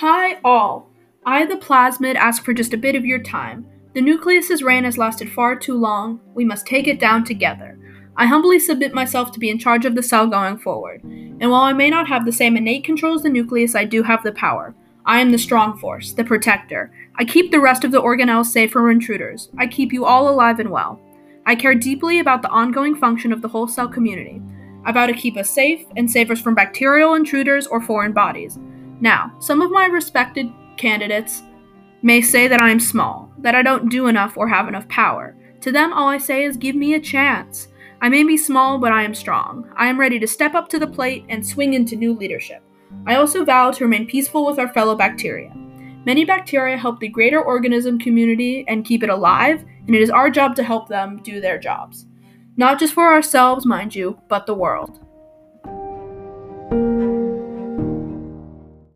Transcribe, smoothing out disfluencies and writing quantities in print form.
Hi all! I, the plasmid, ask for just a bit of your time. The nucleus's reign has lasted far too long. We must take it down together. I humbly submit myself to be in charge of the cell going forward. And while I may not have the same innate control as the nucleus, I do have the power. I am the strong force, the protector. I keep the rest of the organelles safe from intruders. I keep you all alive and well. I care deeply about the ongoing function of the whole cell community. I vow to keep us safe and save us from bacterial intruders or foreign bodies. Now, some of my respected candidates may say that I am small, that I don't do enough or have enough power. To them, all I say is give me a chance. I may be small, but I am strong. I am ready to step up to the plate and swing into new leadership. I also vow to remain peaceful with our fellow bacteria. Many bacteria help the greater organism community and keep it alive, and it is our job to help them do their jobs. Not just for ourselves, mind you, but the world.